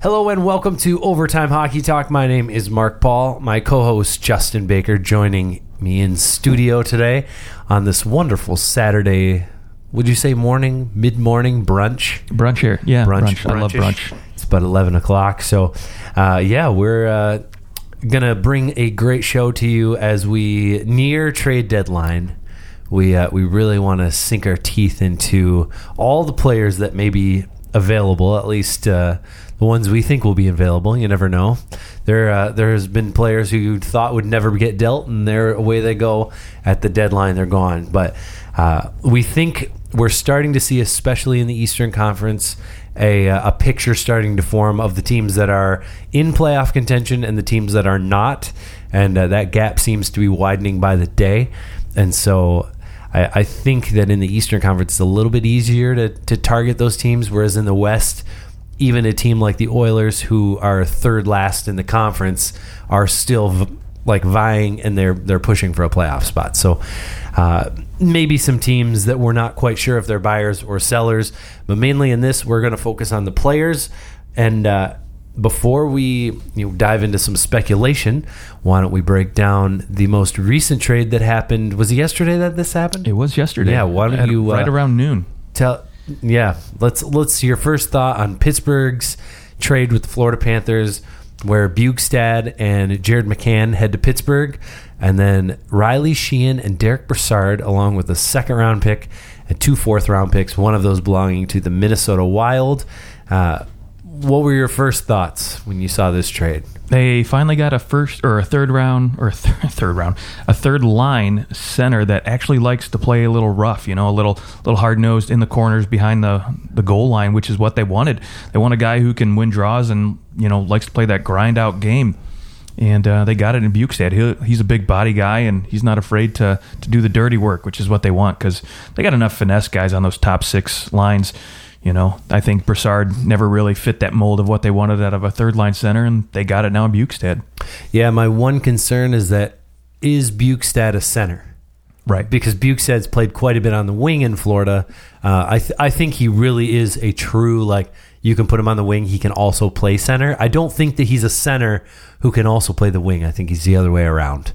Hello and welcome to Overtime Hockey Talk. My name is Mark Paul. My co-host Justin Baker joining me in studio today on this wonderful Saturday, would you say morning, mid-morning brunch? Brunch here, yeah. Brunch. I love brunch. It's about 11 o'clock. So, we're going to bring a great show to you as we near trade deadline. We really want to sink our teeth into all the players that may be available, at least the ones we think will be available. You never know. There has been players who you thought would never get dealt, and away they go at the deadline. They're gone. But we think we're starting to see, especially in the Eastern Conference, a picture starting to form of the teams that are in playoff contention and the teams that are not. And that gap seems to be widening by the day. And so I think that in the Eastern Conference, it's a little bit easier to target those teams, whereas in the West, even a team like the Oilers, who are third last in the conference, are still vying, and they're pushing for a playoff spot. So maybe some teams that we're not quite sure if they're buyers or sellers, but mainly in this, we're going to focus on the players. And before we dive into some speculation, why don't we break down the most recent trade that happened? Was it yesterday that this happened? It was yesterday. Yeah, why don't you right around noon? Let's your first thought on Pittsburgh's trade with the Florida Panthers, where Bjugstad and Jared McCann head to Pittsburgh, and then Riley Sheahan and Derek Brassard, along with a second-round pick and 2 fourth-round picks, one of those belonging to the Minnesota Wild. What were your first thoughts when you saw this trade? They finally got a third line center that actually likes to play a little rough, a little hard-nosed in the corners behind the goal line, which is what they wanted. They want a guy who can win draws and, likes to play that grind-out game. And they got it in Bjugstad. He's a big body guy, and he's not afraid to do the dirty work, which is what they want, because they got enough finesse guys on those top six lines. I think Brassard never really fit that mold of what they wanted out of a third-line center, and they got it now in Bjugstad. Yeah, my one concern is Bjugstad a center? Right. Because Bjugstad's played quite a bit on the wing in Florida. I think he really is a true, you can put him on the wing, he can also play center. I don't think that he's a center who can also play the wing. I think he's the other way around.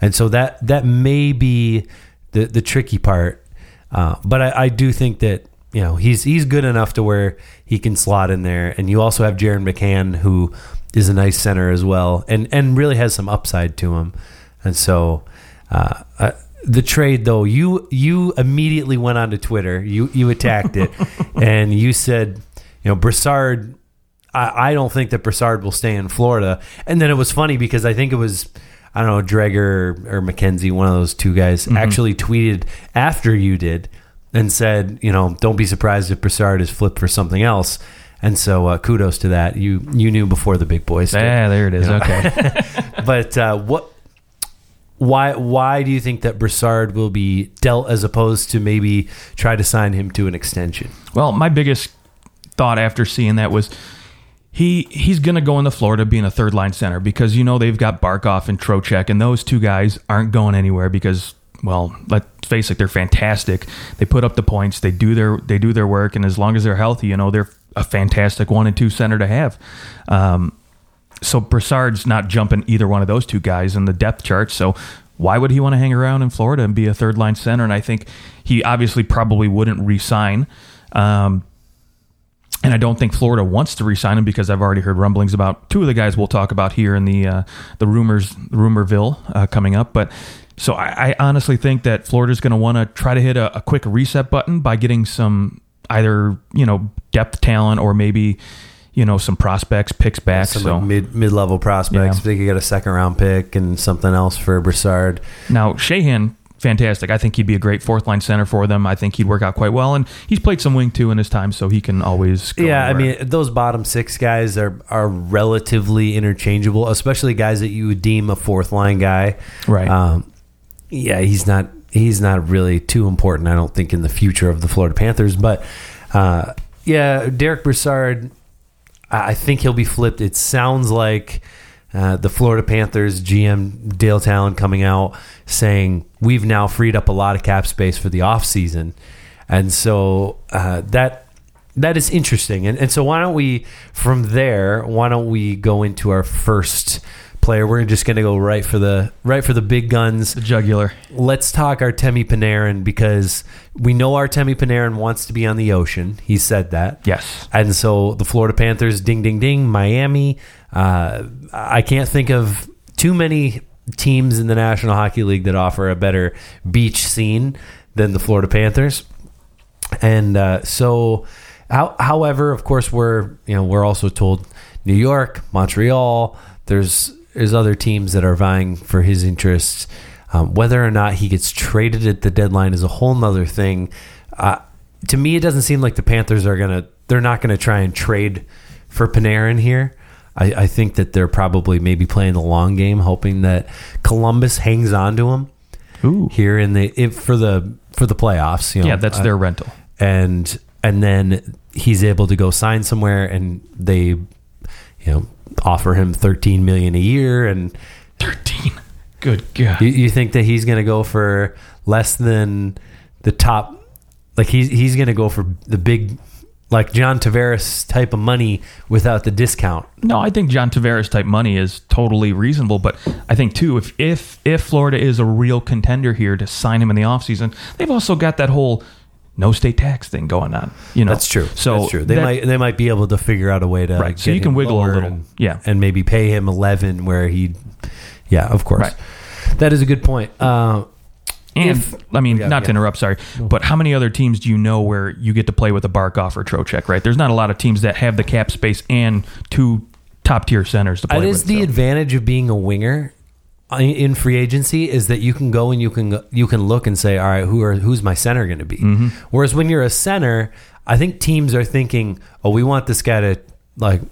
And so that may be the tricky part. But I do think that, he's good enough to where he can slot in there. And you also have Jared McCann, who is a nice center as well and really has some upside to him. And so the trade, though, you immediately went onto Twitter. You attacked it. And you said, Brassard, I don't think that Brassard will stay in Florida. And then it was funny because I think it was, I don't know, Dreger or McKenzie, one of those two guys, mm-hmm. actually tweeted after you did, and said, don't be surprised if Brassard is flipped for something else. And so kudos to that. You knew before the big boys did. Yeah, there it is. Okay. But why do you think that Brassard will be dealt as opposed to maybe try to sign him to an extension? Well, my biggest thought after seeing that was he's going to go into Florida being a third-line center because, they've got Barkov and Trocheck, and those two guys aren't going anywhere because, well, let's face it, they're fantastic. They put up the points. They do their work, and as long as they're healthy, they're a fantastic 1 and 2 center to have. So Brassard's not jumping either one of those two guys in the depth chart. So why would he want to hang around in Florida and be a third line center? And I think he obviously probably wouldn't re-sign. And I don't think Florida wants to re-sign him because I've already heard rumblings about two of the guys we'll talk about here in the Rumorville coming up, but. So I honestly think that Florida's going to want to try to hit a quick reset button by getting some either, depth talent or maybe, some prospects, picks back. Some mid-level prospects. Yeah. They could get a second-round pick and something else for Brassard. Now, Sheahan, fantastic. I think he'd be a great fourth-line center for them. I think he'd work out quite well. And he's played some wing, too, in his time, so he can always go anywhere. Those bottom six guys are relatively interchangeable, especially guys that you would deem a fourth-line guy. Right. Yeah, he's not really too important, I don't think, in the future of the Florida Panthers. But, Derek Brassard, I think he'll be flipped. It sounds like the Florida Panthers GM Dale Talon coming out saying, we've now freed up a lot of cap space for the offseason. And so That is interesting. And so why don't we, from there, why don't we go into our first player? We're just going to go right for the big guns. The jugular. Let's talk Artemi Panarin, because we know Artemi Panarin wants to be on the ocean. He said that. Yes. And so the Florida Panthers, ding, ding, ding, Miami. I can't think of too many teams in the National Hockey League that offer a better beach scene than the Florida Panthers. And so... However, of course, we're also told New York, Montreal. There's other teams that are vying for his interests. Whether or not he gets traded at the deadline is a whole nother thing. To me, it doesn't seem like the Panthers are gonna. They're not gonna try and trade for Panarin here. I think that they're probably maybe playing the long game, hoping that Columbus hangs on to him. Ooh. Here in for the playoffs. You know, yeah, that's their rental. And then he's able to go sign somewhere, and they, offer him $13 million a year. And 13, good God! You think that he's going to go for less than the top? Like he's going to go for the big, like John Tavares type of money without the discount? No, I think John Tavares type money is totally reasonable. But I think too, if Florida is a real contender here to sign him in the offseason, they've also got that whole no state tax thing going on. That's true. So that's true. They might be able to figure out a way to right. So you can wiggle a little, and maybe pay him 11 where he, of course, right. That is a good point. To interrupt, sorry, but how many other teams do you know where you get to play with a Barkov or Trocheck? Right, there's not a lot of teams that have the cap space and two top tier centers to play with. That is the advantage of being a winger in free agency, is that you can go and you can look and say, all right, who's my center going to be? Mm-hmm. Whereas when you're a center, I think teams are thinking, oh, we want this guy to, like,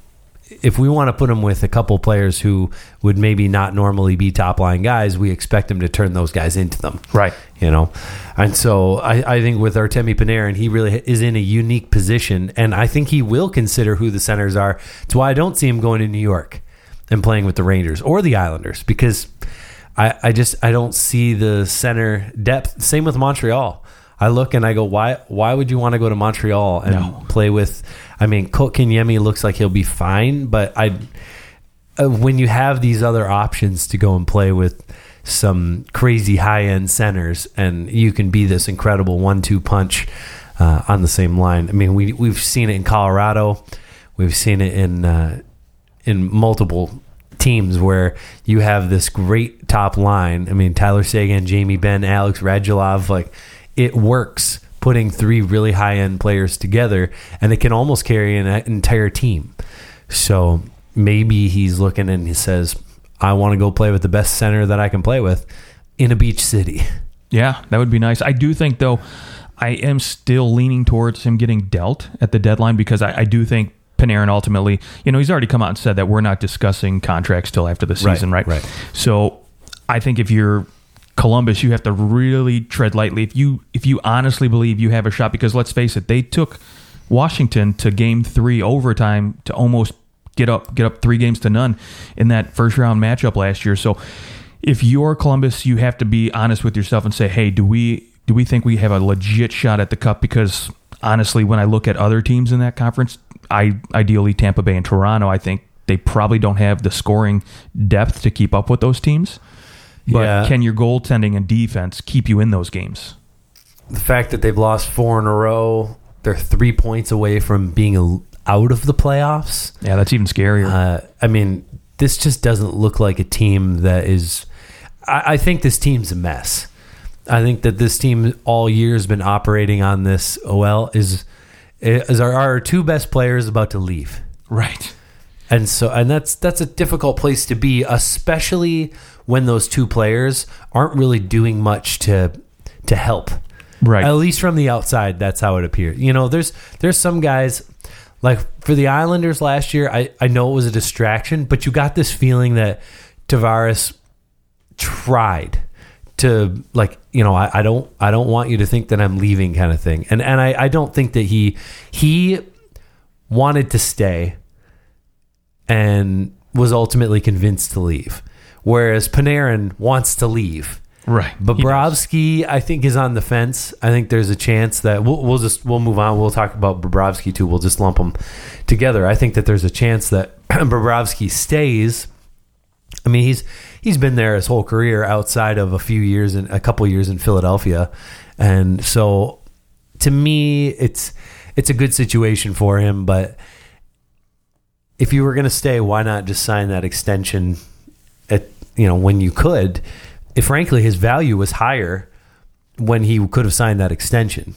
if we want to put him with a couple players who would maybe not normally be top line guys, we expect him to turn those guys into them, right? And so I think with Artemi Panarin, he really is in a unique position, and I think he will consider who the centers are. That's why I don't see him going to New York and playing with the Rangers or the Islanders, because I don't see the center depth. Same with Montreal. I look and I go, why would you want to go to Montreal and play with? I mean, Colt Kanyemi looks like he'll be fine, but when you have these other options to go and play with some crazy high end centers, and you can be this incredible 1-2 punch on the same line. I mean, we've seen it in Colorado, we've seen it in multiple teams where you have this great top line. I mean, Tyler Seguin, Jamie Benn, Alex Radulov, like, it works putting three really high-end players together, and it can almost carry an entire team. So maybe he's looking and he says, I want to go play with the best center that I can play with in a beach city. Yeah, that would be nice. I do think, though, I am still leaning towards him getting dealt at the deadline, because I do think Panarin ultimately, he's already come out and said that we're not discussing contracts till after the season, right? So I think if you're Columbus, you have to really tread lightly if you honestly believe you have a shot, because let's face it, they took Washington to game 3 overtime to almost get up 3-0 in that first round matchup last year. So if you're Columbus, you have to be honest with yourself and say, hey, do we think we have a legit shot at the cup? Because honestly, when I look at other teams in that conference, ideally Tampa Bay and Toronto, I think they probably don't have the scoring depth to keep up with those teams. But can your goaltending and defense keep you in those games? The fact that they've lost 4 in a row, they're 3 points away from being out of the playoffs. Yeah, that's even scarier. This just doesn't look like a team that is... I think this team's a mess. I think that this team all year has been operating on this, our two best players about to leave, right? And so, and that's a difficult place to be, especially when those two players aren't really doing much to help, right? At least from the outside, that's how it appears. There's some guys, like for the Islanders last year, I know it was a distraction, but you got this feeling that Tavares tried to, like, I don't want you to think that I'm leaving, kind of thing. And I don't think that he wanted to stay and was ultimately convinced to leave. Whereas Panarin wants to leave. Right. Bobrovsky, I think, is on the fence. I think there's a chance that we'll move on. We'll talk about Bobrovsky too. We'll just lump them together. I think that there's a chance that Bobrovsky stays. I mean, he's been there his whole career outside of a couple years in Philadelphia, and so to me, it's a good situation for him. But if you were going to stay, why not just sign that extension when you could? If frankly his value was higher when he could have signed that extension.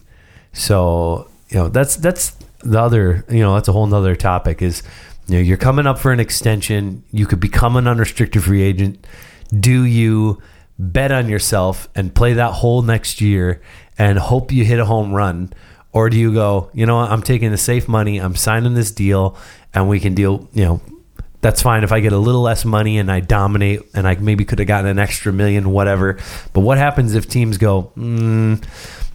So, that's the other, that's a whole nother topic is, you're coming up for an extension. You could become an unrestricted free agent. Do you bet on yourself and play that whole next year and hope you hit a home run? Or do you go, I'm taking the safe money. I'm signing this deal and we can deal, that's fine if I get a little less money and I dominate and I maybe could have gotten an extra $1 million, whatever. But what happens if teams go,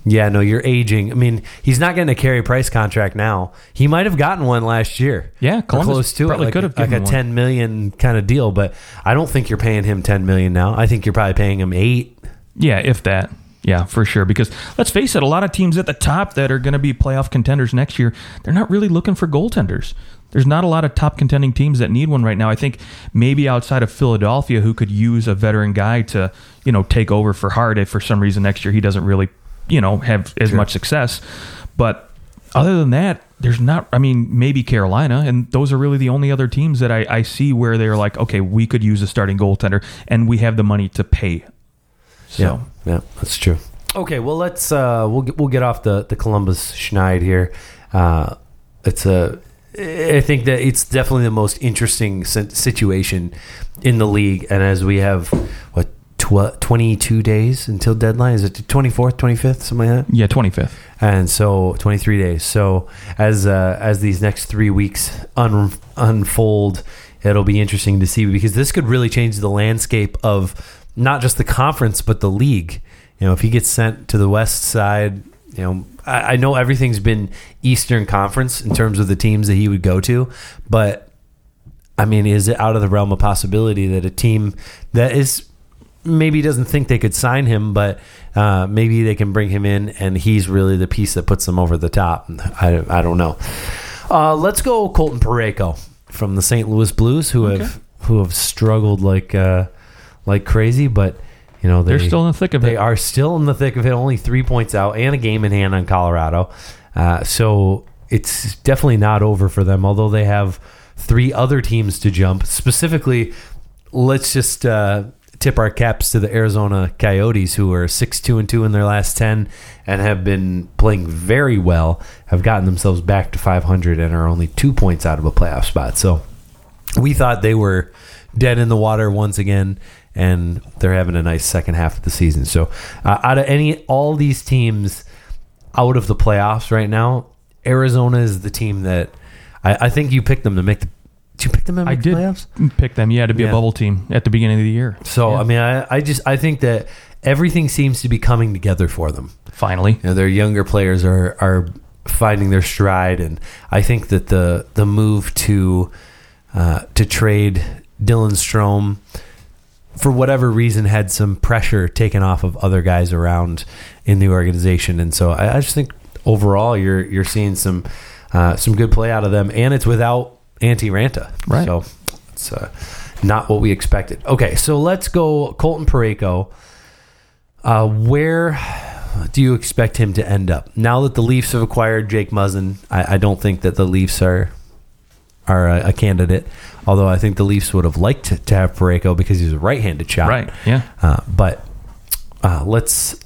you're aging. I mean, he's not getting a Carey Price contract now. He might have gotten one last year. Yeah, Columbus close to probably it, could have like a $10 million kind of deal. But I don't think you're paying him $10 million now. I think you're probably paying him $8 million. Yeah, if that. Yeah, for sure. Because let's face it, a lot of teams at the top that are going to be playoff contenders next year, they're not really looking for goaltenders. There's not a lot of top contending teams that need one right now. I think maybe outside of Philadelphia, who could use a veteran guy to, take over for Hart if for some reason next year he doesn't really, have as much success. But other than that, there's not, maybe Carolina, and those are really the only other teams that I see where they're like, okay, we could use a starting goaltender and we have the money to pay. So. Yeah, that's true. Okay, well, let's we'll get off the Columbus schneid here. I think that it's definitely the most interesting situation in the league. And as we have, 22 days until deadline? Is it the 24th, 25th, something like that? Yeah, 25th. And so 23 days. So as these next 3 weeks unfold, it'll be interesting to see because this could really change the landscape of not just the conference but the league. If he gets sent to the west side, I know everything's been Eastern Conference in terms of the teams that he would go to, but is it out of the realm of possibility that a team that is maybe doesn't think they could sign him, but maybe they can bring him in and he's really the piece that puts them over the top? I don't know. Let's go Colton Parayko from the St. Louis Blues, who have struggled like crazy, but. They're still in the thick of it. They are still in the thick of it, only 3 points out and a game in hand on Colorado. So it's definitely not over for them, although they have three other teams to jump. Specifically, let's just tip our caps to the Arizona Coyotes, who are 6-2-2 in their last 10 and have been playing very well, have gotten themselves back to 500 and are only 2 points out of a playoff spot. So we thought they were dead in the water once again, and they're having a nice second half of the season. So out of all these teams out of the playoffs right now, Arizona is the team that I think you picked them to make the playoffs. Did you pick them to make the playoffs? I did pick them, to be a bubble team at the beginning of the year. So, yeah. I think that everything seems to be coming together for them. Finally. Their younger players are finding their stride, and I think that the move to trade Dylan Strome, for whatever reason, had some pressure taken off of other guys around in the organization. And so I just think overall you're seeing some good play out of them, and it's without Antti Ranta. Right. So it's not what we expected. Okay, so let's go Colton Parayko. Where do you expect him to end up? Now that the Leafs have acquired Jake Muzzin, I don't think that the Leafs are a candidate, although I think the Leafs would have liked to have Parayko because he's a right-handed shot. Right. Yeah. But let's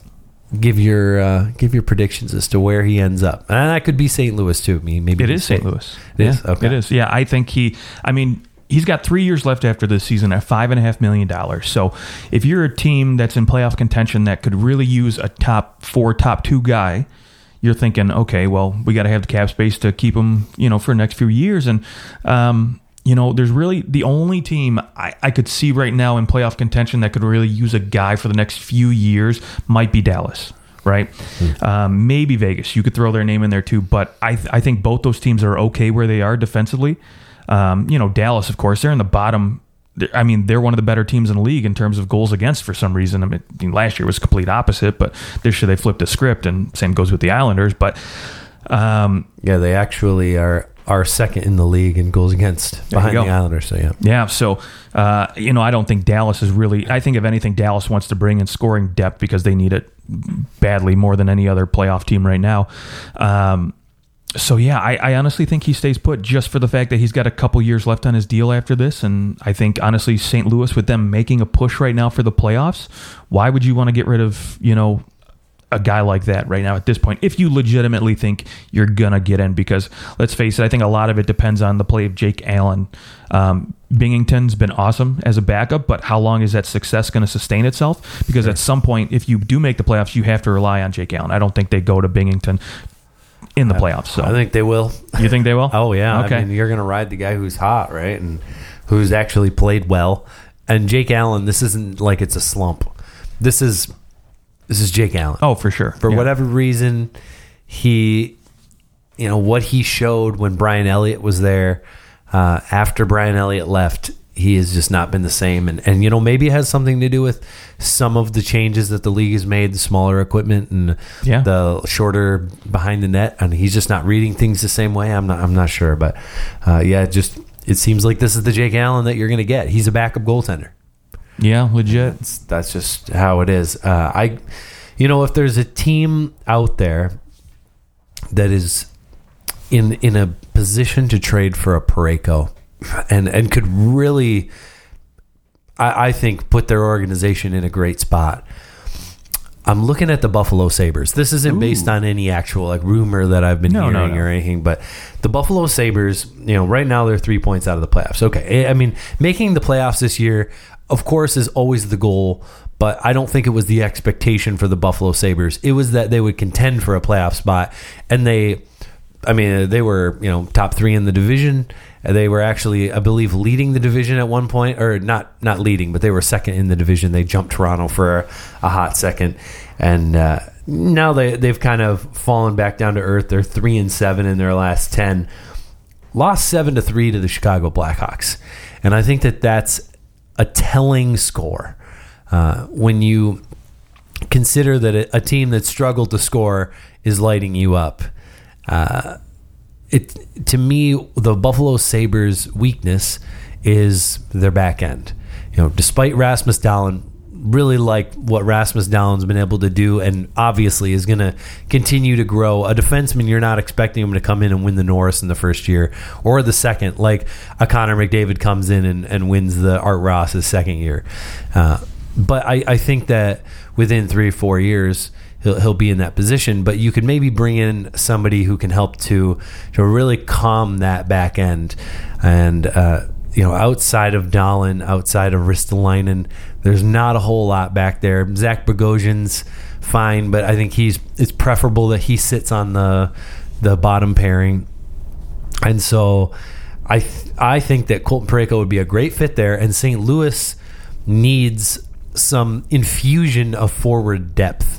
give your predictions as to where he ends up, and that could be St. Louis too. Maybe it is St. Louis. It is. Okay. It is. Yeah. I think he's got 3 years left after this season at $5.5 million. So if you're a team that's in playoff contention that could really use a top 2 guy, you're thinking, okay, well, we got to have the cap space to keep him, for the next few years. And, there's really the only team I could see right now in playoff contention that could really use a guy for the next few years might be Dallas, right? Mm. Maybe Vegas. You could throw their name in there too. But I think both those teams are okay where they are defensively. Dallas, of course, they're in the bottom I mean, they're one of the better teams in the league in terms of goals against for some reason. I mean, last year was complete opposite, but this year they flipped a script, and same goes with the Islanders. But yeah, they actually are second in the league in goals against behind the Islanders. So yeah. So you know, I don't think Dallas is really. I think if anything, Dallas wants to bring in scoring depth because they need it badly more than any other playoff team right now. So, yeah, I honestly think he stays put just for the fact that he's got a couple years left on his deal after this. And I think, honestly, St. Louis, with them making a push right now for the playoffs, why would you want to get rid of, you know, a guy like that right now at this point if you legitimately think you're going to get in? Because, let's face it, I think a lot of it depends on the play of Jake Allen. Bingington's been awesome as a backup, but how long is that success going to sustain itself? Because at some point, if you do make the playoffs, you have to rely on Jake Allen. I don't think they go to Bingington in the playoffs. So I think they will. You think they will? Oh, yeah. Okay. I mean, you're going to ride the guy who's hot, right, and who's actually played well. And Jake Allen, this isn't like it's a slump. This is Jake Allen. Oh, for sure. For whatever reason, he, you know, what he showed when Brian Elliott was there, after Brian Elliott left, he has just not been the same. And you know, maybe it has something to do with some of the changes that the league has made, the smaller equipment and the shorter behind the net. And he's just not reading things the same way. I'm not sure. But, it seems like this is the Jake Allen that you're going to get. He's a backup goaltender. Yeah, legit. That's just how it is. If there's a team out there that is in a position to trade for a Parayko, and could really, I think, put their organization in a great spot. I'm looking at the Buffalo Sabres. This isn't based on any actual like rumor that I've been hearing or anything, but the Buffalo Sabres, you know, right now they're 3 points out of the playoffs. Okay, I mean, making the playoffs this year, of course, is always the goal, but I don't think it was the expectation for the Buffalo Sabres. It was that they would contend for a playoff spot, and they were, you know, top three in the division. They were actually, I believe, leading the division at one point, or not leading, but they were second in the division. They jumped Toronto for a hot second, and now they've kind of fallen back down to earth. They're 3-7 in their last 10, lost 7-3 to the Chicago Blackhawks, and I think that that's a telling score when you consider that a team that struggled to score is lighting you up. To me, the Buffalo Sabres' weakness is their back end. You know, despite Rasmus Dahlin, really like what Rasmus Dahlin's been able to do, and obviously is going to continue to grow. A defenseman, you're not expecting him to come in and win the Norris in the first year or the second, like a Connor McDavid comes in and wins the Art Ross's second year. But I think that within 3 or 4 years, he'll be in that position, but you could maybe bring in somebody who can help to really calm that back end. And outside of Dahlin, outside of Ristolainen, there's not a whole lot back there. Zach Bogosian's fine, but I think it's preferable that he sits on the bottom pairing. And so I think that Colton Parayko would be a great fit there, and St. Louis needs some infusion of forward depth.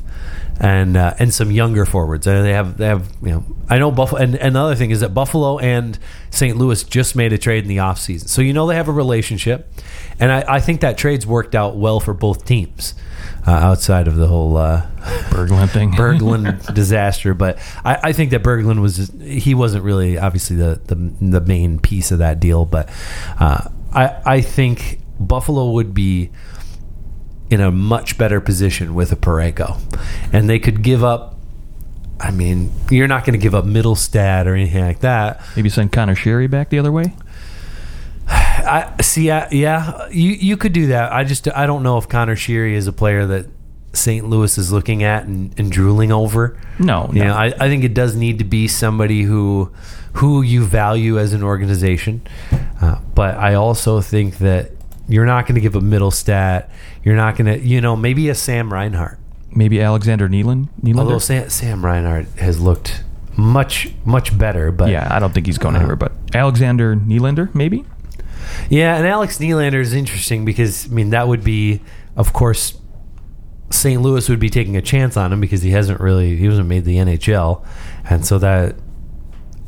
And some younger forwards. They have I know Buffalo, and another thing is that Buffalo and St. Louis just made a trade in the offseason. So they have a relationship, and I think that trade's worked out well for both teams, outside of the whole Berglund thing, Berglund disaster. But I think that Berglund he wasn't really obviously the main piece of that deal. But I think Buffalo would be in a much better position with a Parayko, and they could give up. I mean, you're not going to give up Middlestad or anything like that. Maybe send Connor Sherry back the other way. You could do that. I don't know if Connor Sherry is a player that St. Louis is looking at and drooling over. No, you know, I think it does need to be somebody who you value as an organization, but I also think that you're not going to give a Middlestad. You're not going to, maybe a Sam Reinhart. Maybe Alexander Nylander. Although Sam Reinhart has looked much, much better. But yeah, I don't think he's going anywhere. But Alexander Nylander, maybe? Yeah, and Alex Nylander is interesting because, I mean, that would be, of course, St. Louis would be taking a chance on him because he wasn't made the NHL. And so that,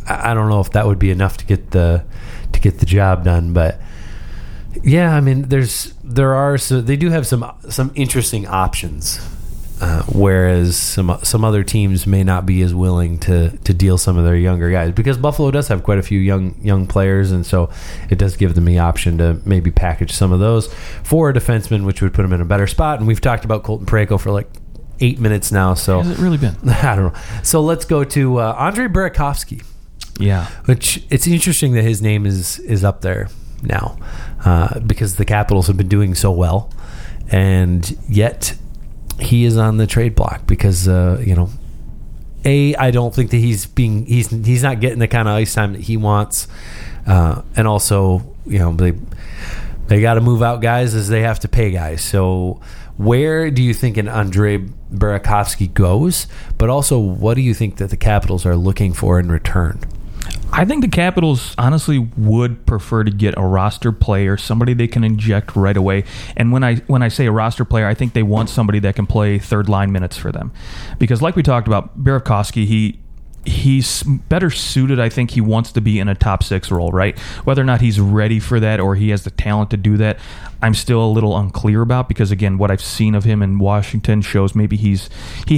I don't know if that would be enough to get the job done, but Yeah, I mean, they do have some interesting options, whereas some other teams may not be as willing to deal some of their younger guys, because Buffalo does have quite a few young players, and so it does give them the option to maybe package some of those for a defenseman, which would put them in a better spot. And we've talked about Colton Parayko for like 8 minutes now. So has it really been? I don't know. So let's go to Andre Burakovsky. Yeah, which it's interesting that his name is up there now, because the Capitals have been doing so well, and yet he is on the trade block because I don't think that he's not getting the kind of ice time that he wants, and also they got to move out guys as they have to pay guys. So where do you think an Andre Burakovsky goes? But also, what do you think that the Capitals are looking for in return? I think the Capitals honestly would prefer to get a roster player, somebody they can inject right away. And when I say a roster player, I think they want somebody that can play third line minutes for them, because like we talked about, Burakovsky, he's better suited. I think he wants to be in a top six role, right? Whether or not he's ready for that or he has the talent to do that, I'm still a little unclear about, because again, what I've seen of him in Washington shows maybe he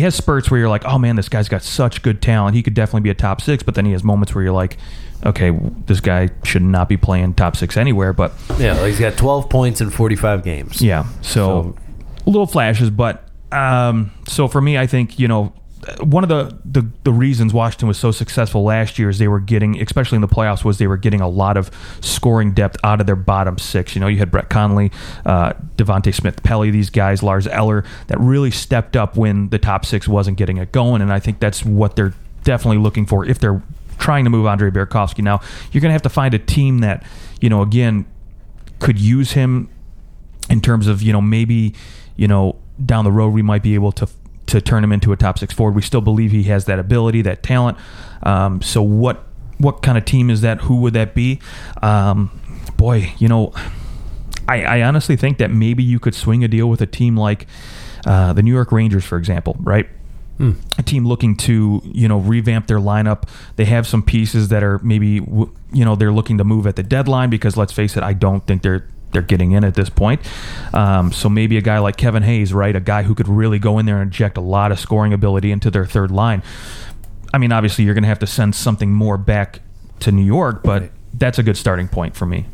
has spurts where you're like, oh man, this guy's got such good talent, he could definitely be a top six, but then he has moments where you're like, okay, this guy should not be playing top six anywhere. But yeah, he's got 12 points in 45 games. Yeah, so little flashes, but so for me, I think one of the reasons Washington was so successful last year is they were getting, especially in the playoffs, was they were getting a lot of scoring depth out of their bottom six. You had Brett Connolly, Devontae Smith-Pelly, these guys, Lars Eller, that really stepped up when the top six wasn't getting it going, and I think that's what they're definitely looking for if they're trying to move Andre Burakovsky. Now, you're going to have to find a team that, again, could use him in terms of, maybe, down the road we might be able to turn him into a top six forward. We still believe he has that ability, that talent. So what kind of team is that? Who would that be? I honestly think that maybe you could swing a deal with a team like the New York Rangers, for example, right? Mm. A team looking to, revamp their lineup. They have some pieces that are maybe, they're looking to move at the deadline, because let's face it, I don't think they're getting in at this point. So maybe a guy like Kevin Hayes, right? A guy who could really go in there and inject a lot of scoring ability into their third line. I mean, obviously you're going to have to send something more back to New York, but that's a good starting point for me.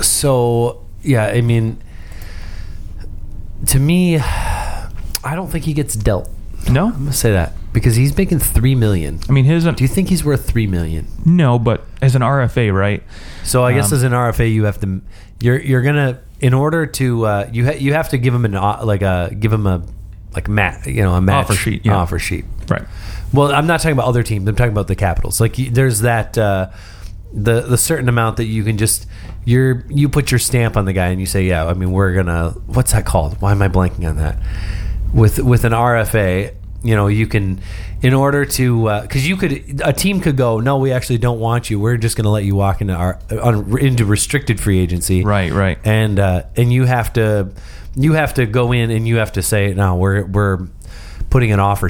So, yeah, I mean, to me, I don't think he gets dealt. No? I'm going to say that. Because he's making $3 million. I mean, do you think he's worth $3 million? No, but as an RFA, right? So I guess as an RFA, you have to. You're gonna, in order to you have to give him a match offer sheet. Yeah. Offer sheet, right? Well, I'm not talking about other teams. I'm talking about the Capitals. Like there's that the certain amount that you can just you put your stamp on the guy and you say, yeah. I mean, we're gonna. What's that called? Why am I blanking on that? With an RFA. You can, in order to, because a team could go, no, we actually don't want you. We're just going to let you walk into restricted free agency, right, and you have to go in and you have to say, no, we're putting an offer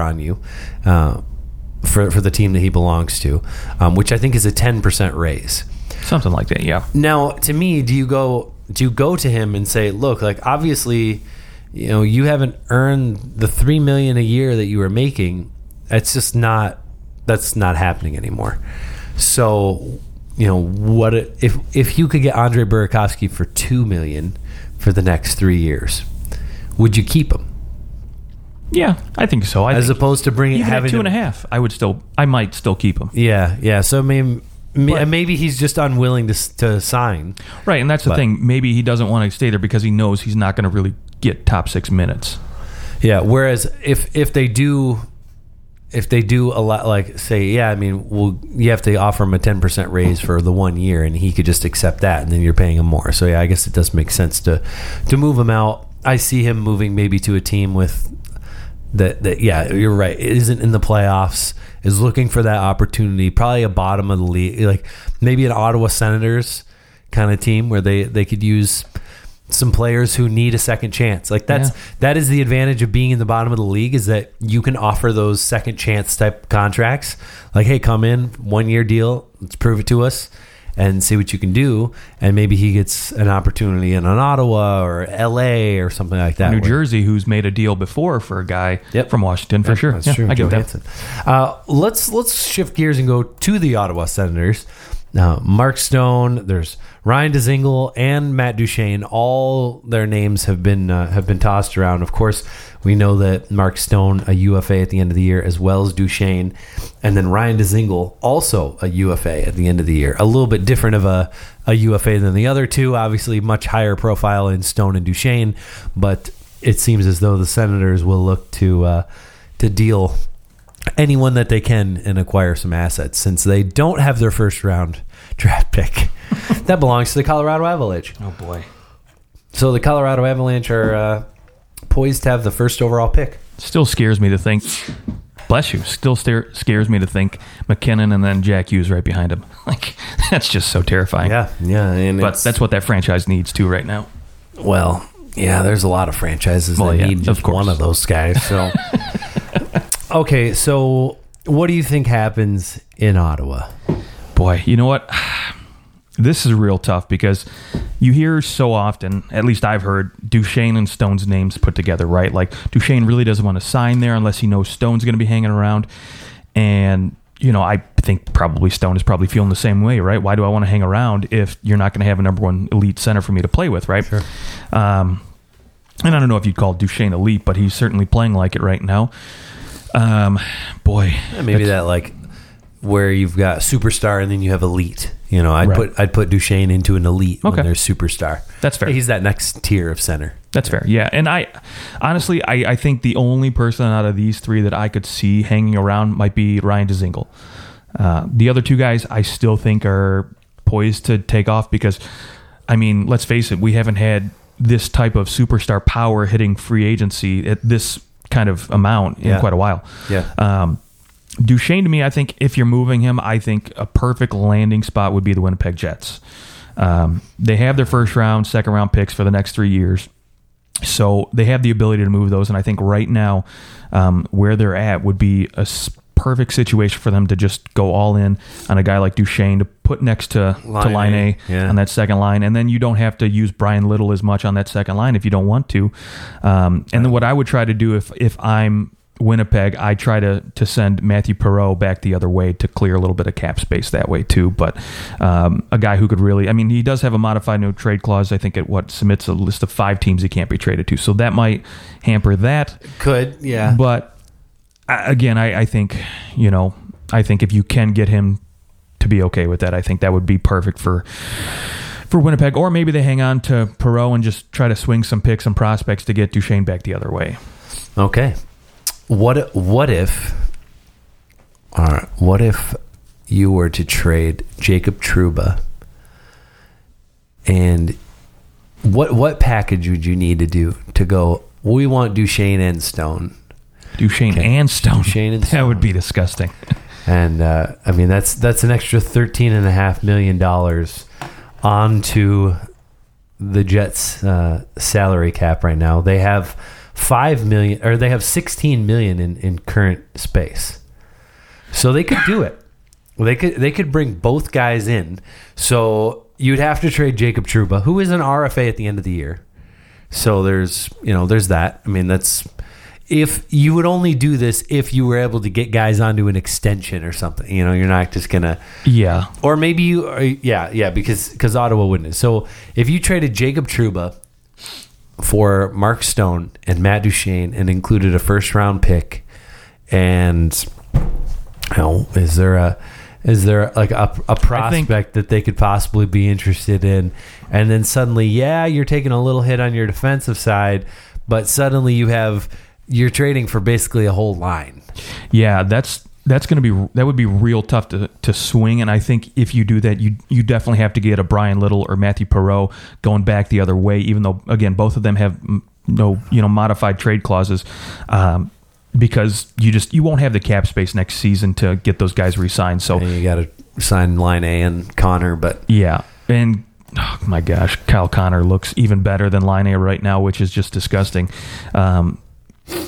on you, for the team that he belongs to, which I think is a 10% raise, something like that. Yeah. Now, to me, do you go to him and say, look, like obviously. You haven't earned the $3 million a year that you were making. That's not happening anymore. So, what if you could get Andre Burakovsky for $2 million for the next 3 years, would you keep him? Yeah, I think so. As opposed to bringing having $2.5 million, I might still keep him. Yeah. So I mean. Maybe he's just unwilling to sign. Right, and that's the thing. Maybe he doesn't want to stay there because he knows he's not going to really get top 6 minutes. Yeah, whereas if they do a lot, like say, you have to offer him a 10% raise for the 1 year, and he could just accept that, and then you're paying him more. So yeah, I guess it does make sense to move him out. I see him moving maybe to a team with that. Yeah, you're right. It isn't in the playoffs. Is looking for that opportunity, probably a bottom of the league, like maybe an Ottawa Senators kind of team where they could use some players who need a second chance. Like that is the advantage of being in the bottom of the league, is that you can offer those second chance type contracts. Like, hey, come in, 1 year deal, let's prove it to us. and see what you can do. And maybe he gets an opportunity in an Ottawa or LA or something like that. New Jersey, who's made a deal before for a guy from Washington for sure. That's true. I get that. Let's shift gears and go to the Ottawa Senators. Now, Mark Stone, there's Ryan Dzingel and Matt Duchene. All their names have been tossed around. Of course, we know that Mark Stone, a UFA at the end of the year, as well as Duchene, and then Ryan Dzingel, also a UFA at the end of the year. A little bit different of a UFA than the other two. Obviously, much higher profile in Stone and Duchene, but it seems as though the Senators will look to deal anyone that they can and acquire some assets, since they don't have their first round draft pick that belongs to the Colorado Avalanche. Oh boy. So the Colorado Avalanche are poised to have the first overall pick. Still scares me to think, bless you, still scares me to think McKinnon and then Jack Hughes right behind him. Like, that's just so terrifying. Yeah. And but that's what that franchise needs too right now. Well, yeah, there's a lot of franchises that need just one of those guys. So okay, so what do you think happens in Ottawa? Boy, you know what? This is real tough because you hear so often, at least I've heard, Duchene and Stone's names put together, right? Like, Duchene really doesn't want to sign there unless he knows Stone's going to be hanging around. And, you know, I think probably Stone is probably feeling the same way, right? Why do I want to hang around if you're not going to have a number one elite center for me to play with, right? Sure. And I don't know if you'd call Duchene elite, but he's certainly playing like it right now. Boy, maybe that, like, where you've got superstar and then you have elite. You know, I'd put Duchene into an elite when they're superstar. That's fair. He's that next tier of center. That's fair. Yeah, and I honestly, I think the only person out of these three that I could see hanging around might be Ryan Dzingel. The other two guys I still think are poised to take off because, I mean, let's face it, we haven't had this type of superstar power hitting free agency at this kind of amount in quite a while. Yeah. Duchene, to me, I think if you're moving him, I think a perfect landing spot would be the Winnipeg Jets. They have their first round, second round picks for the next 3 years. So they have the ability to move those. And I think right now where they're at would be a perfect situation for them to just go all in on a guy like Duchene to put next to line A on that second line. And then you don't have to use Brian Little as much on that second line if you don't want to. And then what I would try to do if I'm Winnipeg, I try to send Matthew Perreault back the other way to clear a little bit of cap space that way too. But a guy who could really, I mean, he does have a modified no trade clause, I think, at what submits a list of 5 teams he can't be traded to. So that might hamper that. Could, yeah. But again, I think, you know, I think if you can get him to be okay with that, I think that would be perfect for Winnipeg. Or maybe they hang on to Perreault and just try to swing some picks and prospects to get Duchene back the other way. Okay. What if you were to trade Jacob Trouba, and what package would you need to do to go, we want Duchene and Stone? Duchene and Stone. That would be disgusting. And I mean, that's an extra $13.5 million onto the Jets' salary cap right now. They have $16 million in current space, so they could do it. They could bring both guys in. So you'd have to trade Jacob Trouba, who is an RFA at the end of the year. So there's that. I mean, that's. If you would only do this if you were able to get guys onto an extension or something, you know, you're not just gonna, or maybe because Ottawa wouldn't. So if you traded Jacob Trouba for Mark Stone and Matt Duchene and included a first round pick, and is there like a prospect that they could possibly be interested in, and then suddenly you're taking a little hit on your defensive side, but suddenly you're trading for basically a whole line. Yeah, that would be real tough to swing. And I think if you do that, you definitely have to get a Brian Little or Matthew Perreault going back the other way. Even though, again, both of them have no modified trade clauses, because you won't have the cap space next season to get those guys re-signed. So and you got to sign Line A and Connor, but oh my gosh, Kyle Connor looks even better than Line A right now, which is just disgusting.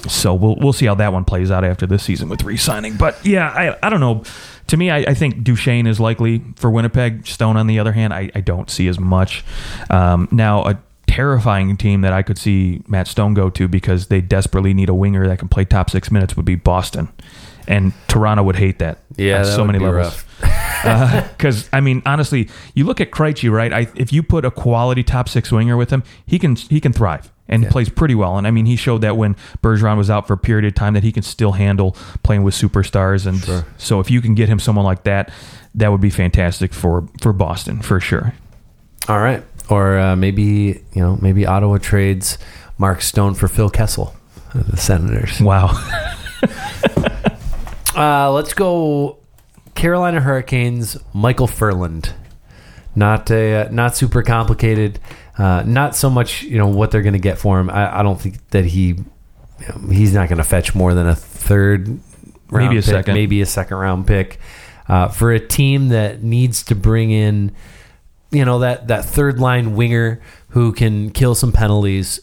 So we'll see how that one plays out after this season with re-signing. But yeah, I don't know. to me, I think Duchene is likely for Winnipeg. Stone, on the other hand, I don't see as much. Now, a terrifying team that I could see Matt Stone go to because they desperately need a winger that can play top 6 minutes would be Boston. And Toronto would hate that. Yeah, on that so many levels. Because I mean, honestly, you look at Krejci, right? If you put a quality top six winger with him, he can thrive and plays pretty well. And I mean, he showed that when Bergeron was out for a period of time that he can still handle playing with superstars. And so, if you can get him someone like that, that would be fantastic for Boston for sure. All right, or maybe Ottawa trades Mark Stone for Phil Kessel, the Senators. Wow. Let's go Carolina Hurricanes, Michael Furland. Not super complicated. Not so much, what they're going to get for him. I don't think that he's not going to fetch more than a third round pick, maybe a second round pick for a team that needs to bring in, that third line winger who can kill some penalties.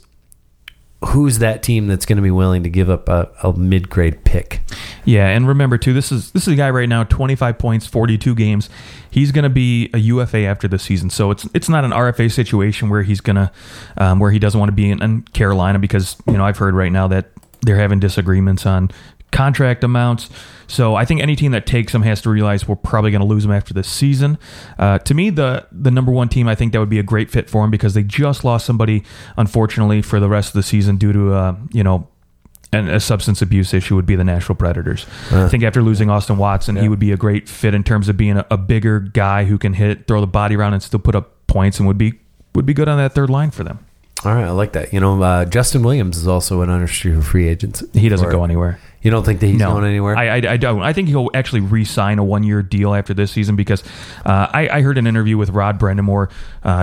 Who's that team that's going to be willing to give up a mid-grade pick? Yeah, and remember, too, this is a guy right now, 25 points, 42 games. He's going to be a UFA after the season, so it's not an RFA situation where he's going to where he doesn't want to be in Carolina because, I've heard right now that they're having disagreements on contract amounts. So I think any team that takes him has to realize we're probably going to lose him after this season. To me, the number one team, I think that would be a great fit for him because they just lost somebody, unfortunately, for the rest of the season due to, a substance abuse issue would be the Nashville Predators. I think after losing Austin Watson, he would be a great fit in terms of being a bigger guy who can throw the body around and still put up points and would be good on that third line for them. All right, I like that. Justin Williams is also an unrestricted free agent. He doesn't go anywhere. You don't think that he's going anywhere? I don't. I think he'll actually re-sign a one-year deal after this season because I heard an interview with Rod Brendamore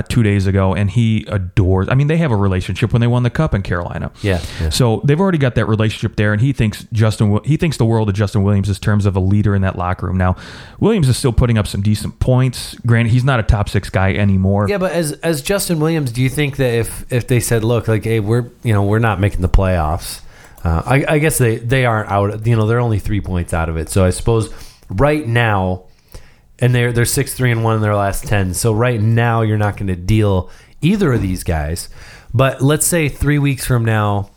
2 days ago, and he adores. I mean, they have a relationship when they won the Cup in Carolina. Yeah. So they've already got that relationship there, and he thinks the world of Justin Williams in terms of a leader in that locker room. Now, Williams is still putting up some decent points. Granted, he's not a top six guy anymore. Yeah, but as Justin Williams, do you think that if they said, look, like, hey, we're not making the playoffs? I guess they aren't out. They're only 3 points out of it. So I suppose right now, and they're 6-3-1 in their last 10. So right now you're not going to deal either of these guys. But let's say 3 weeks from now,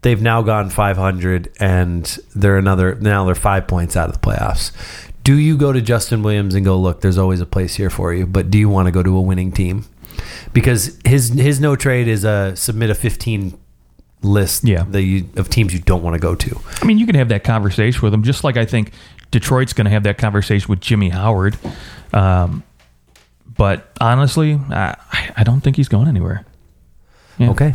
they've now gone 500 and they're 5 points out of the playoffs. Do you go to Justin Williams and go, look, there's always a place here for you, but do you want to go to a winning team? Because his no trade is submit a 15 list of teams you don't want to go to. I mean, you can have that conversation with them, just like I think Detroit's going to have that conversation with Jimmy Howard. But honestly, I don't think he's going anywhere. Yeah. Okay.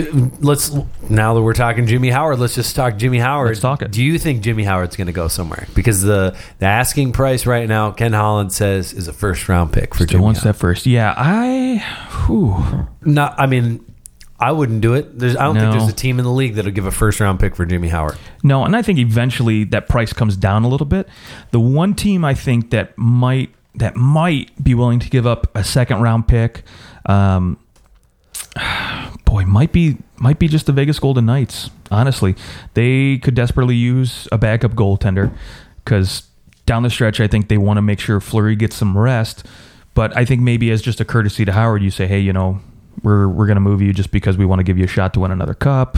Let's now that we're talking Jimmy Howard, let's just talk Jimmy Howard. Let's talk it. Do you think Jimmy Howard's going to go somewhere? Because the asking price right now, Ken Holland says, is a first round pick for Jimmy. Still wants that first. Yeah, I wouldn't do it. I don't think there's a team in the league that'll give a first-round pick for Jimmy Howard. No, and I think eventually that price comes down a little bit. The one team I think that might be willing to give up a second-round pick, might be just the Vegas Golden Knights. Honestly, they could desperately use a backup goaltender because down the stretch, I think they want to make sure Fleury gets some rest. But I think maybe as just a courtesy to Howard, you say, hey, We're going to move you just because we want to give you a shot to win another cup.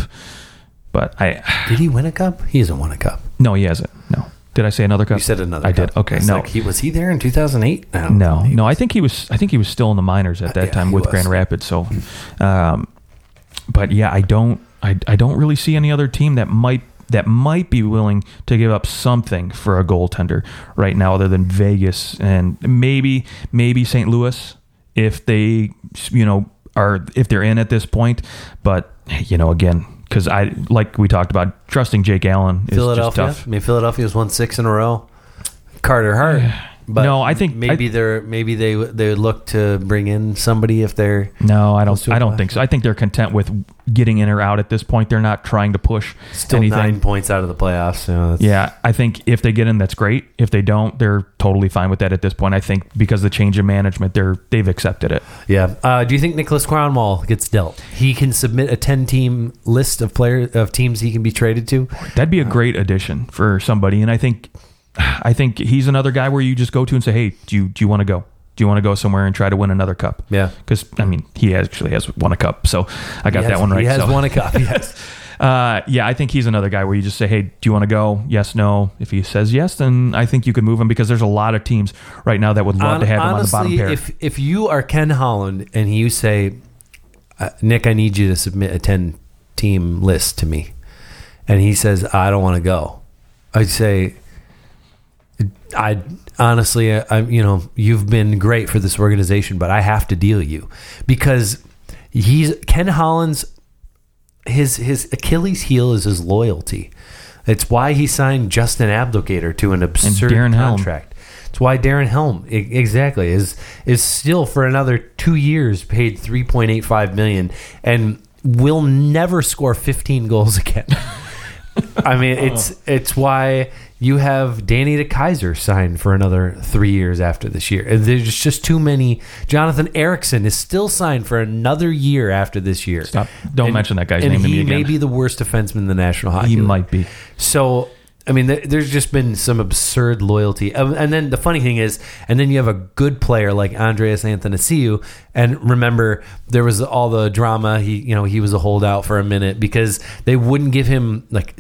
But did he win a cup? He hasn't won a cup. No, he hasn't. No. Did I say another cup? You said another cup. I did. Okay. No. Like was he there in 2008? No. I think he was still in the minors at that time with Grand Rapids. So, but yeah, I don't really see any other team that might be willing to give up something for a goaltender right now, other than Vegas and maybe St. Louis if they are if they're in at this point, but again, because I like we talked about trusting Jake Allen is just tough. I mean, Philadelphia's won 6 in a row. Carter Hart, but no, I think maybe they look to bring in somebody if they're no. I don't think so. I think they're content with getting in or out at this point. They're not trying to push still anything. 9 points out of the playoffs. I think if they get in, that's great. If they don't, they're totally fine with that at this point. I think because the change in management, they've accepted it. Yeah. Do you think Nicholas Cronwall gets dealt? He can submit a 10-team list of teams he can be traded to. That'd be a great addition for somebody, and I think I think he's another guy where you just go to and say, hey, do you want to go? Do you want to go somewhere and try to win another cup? Yeah. Because, I mean, he actually has won a cup. So I got that one right. He has won a cup, yes. Yeah, I think he's another guy where you just say, hey, do you want to go? Yes, no. If he says yes, then I think you could move him, because there's a lot of teams right now that would love to have him on the bottom pair. If you are Ken Holland and you say, Nick, I need you to submit a 10-team list to me, and he says, I don't want to go, I'd say, you've been great for this organization, but I have to deal you, because Ken Holland's his Achilles heel is his loyalty. It's why he signed Justin Abdelkader to an absurd contract. It's why Darren Helm is still for another 2 years paid $3.85 million and will never score 15 goals again. I mean, it's why you have Danny DeKeyser signed for another 3 years after this year. There's just too many. Jonathan Eriksson is still signed for another year after this year. Stop. Don't mention that guy's name to me again. He may be the worst defenseman in the National Hockey League. He might be. So, I mean, there's just been some absurd loyalty. And then the funny thing is, and then you have a good player like Andreas Athanasiou. And remember, there was all the drama. He was a holdout for a minute because they wouldn't give him like